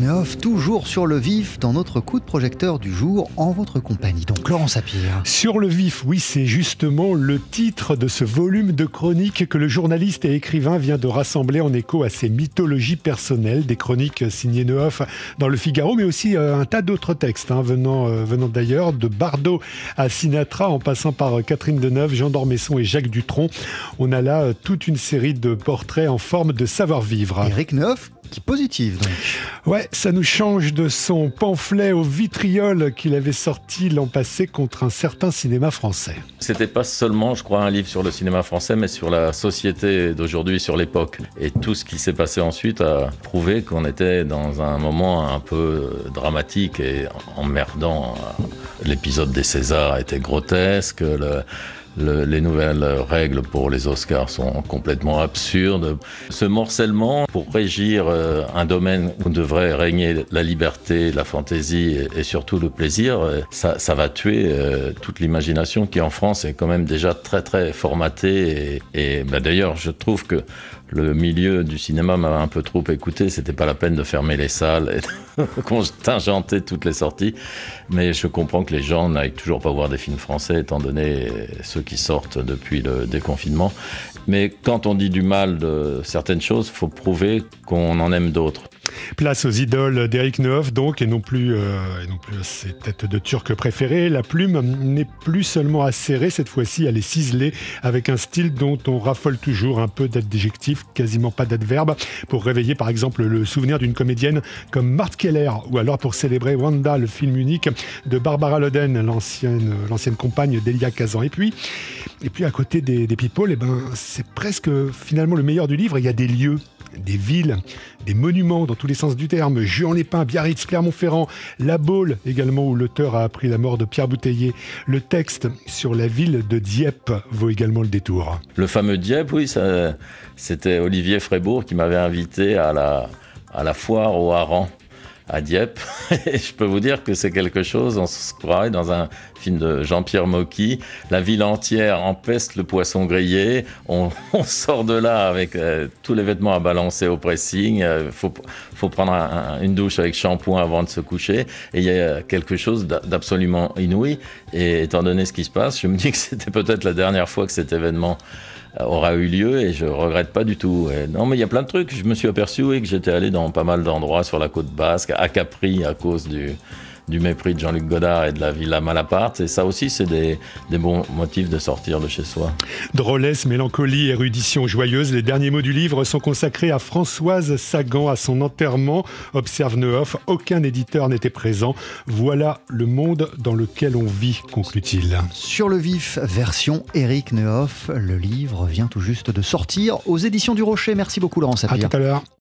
Éric Neuhoff, toujours sur le vif dans notre coup de projecteur du jour en votre compagnie. Donc Laurent Sapir. Sur le vif, oui, c'est justement le titre de ce volume de chroniques que le journaliste et écrivain vient de rassembler en écho à ses mythologies personnelles, des chroniques signées Neuhoff dans le Figaro, mais aussi un tas d'autres textes venant d'ailleurs, de Bardot à Sinatra, en passant par Catherine Deneuve, Jean d'Ormesson et Jacques Dutronc. On a là toute une série de portraits en forme de savoir-vivre. Éric Neuhoff, qui positive donc. Ouais, ça nous change de son pamphlet au vitriol qu'il avait sorti l'an passé contre un certain cinéma français. C'était pas seulement, je crois, un livre sur le cinéma français, mais sur la société d'aujourd'hui, sur l'époque. Et tout ce qui s'est passé ensuite a prouvé qu'on était dans un moment un peu dramatique et emmerdant. L'épisode des Césars était grotesque, les nouvelles règles pour les Oscars sont complètement absurdes. Ce morcellement pour régir un domaine où devrait régner la liberté, la fantaisie et surtout le plaisir, ça va tuer toute l'imagination qui en France est quand même déjà très très formatée. Et d'ailleurs, je trouve que le milieu du cinéma m'a un peu trop écouté, c'était pas la peine de fermer les salles et de t'ingenter toutes les sorties. Mais je comprends que les gens n'aillent toujours pas voir des films français, étant donné ceux qui sortent depuis le déconfinement. Mais quand on dit du mal de certaines choses, il faut prouver qu'on en aime d'autres. Place aux idoles d'Éric Neuhoff donc, et non plus à ses têtes de turc préférées. La plume n'est plus seulement acérée, cette fois-ci elle est ciselée avec un style dont on raffole toujours, un peu d'adjectif, quasiment pas d'adverbe, pour réveiller par exemple le souvenir d'une comédienne comme Marthe Keller, ou alors pour célébrer Wanda, le film unique de Barbara Loden, l'ancienne compagne d'Elia Kazan. Et puis à côté des people, c'est presque finalement le meilleur du livre, il y a des lieux, des villes, des monuments dans tous les sens du terme, Jules Le Pin, Biarritz, Clermont-Ferrand, La Baule également, où l'auteur a appris la mort de Pierre Bouteiller. Le texte sur la ville de Dieppe vaut également le détour. Le fameux Dieppe, oui, c'était Olivier Frébourg qui m'avait invité à la foire au Haran à Dieppe, et je peux vous dire que c'est quelque chose, on se croirait dans un film de Jean-Pierre Mocky, la ville entière empeste le poisson grillé, on sort de là avec tous les vêtements à balancer au pressing, faut prendre une douche avec shampoing avant de se coucher, et il y a quelque chose d'absolument inouï, et étant donné ce qui se passe, je me dis que c'était peut-être la dernière fois que cet événement aura eu lieu, et je regrette pas du tout. Et non, mais il y a plein de trucs. Je me suis aperçu, oui, que j'étais allé dans pas mal d'endroits sur la côte basque, à Capri, à cause du mépris de Jean-Luc Godard et de la Villa Malaparte, et ça aussi c'est des bons motifs de sortir de chez soi. Drôlesse, mélancolie, érudition joyeuse, les derniers mots du livre sont consacrés à Françoise Sagan, à son enterrement, observe Neuhoff, aucun éditeur n'était présent, voilà le monde dans lequel on vit, conclut-il. Sur le vif, version Éric Neuhoff, le livre vient tout juste de sortir aux éditions du Rocher. Merci beaucoup Laurent Sapir. À tout à l'heure.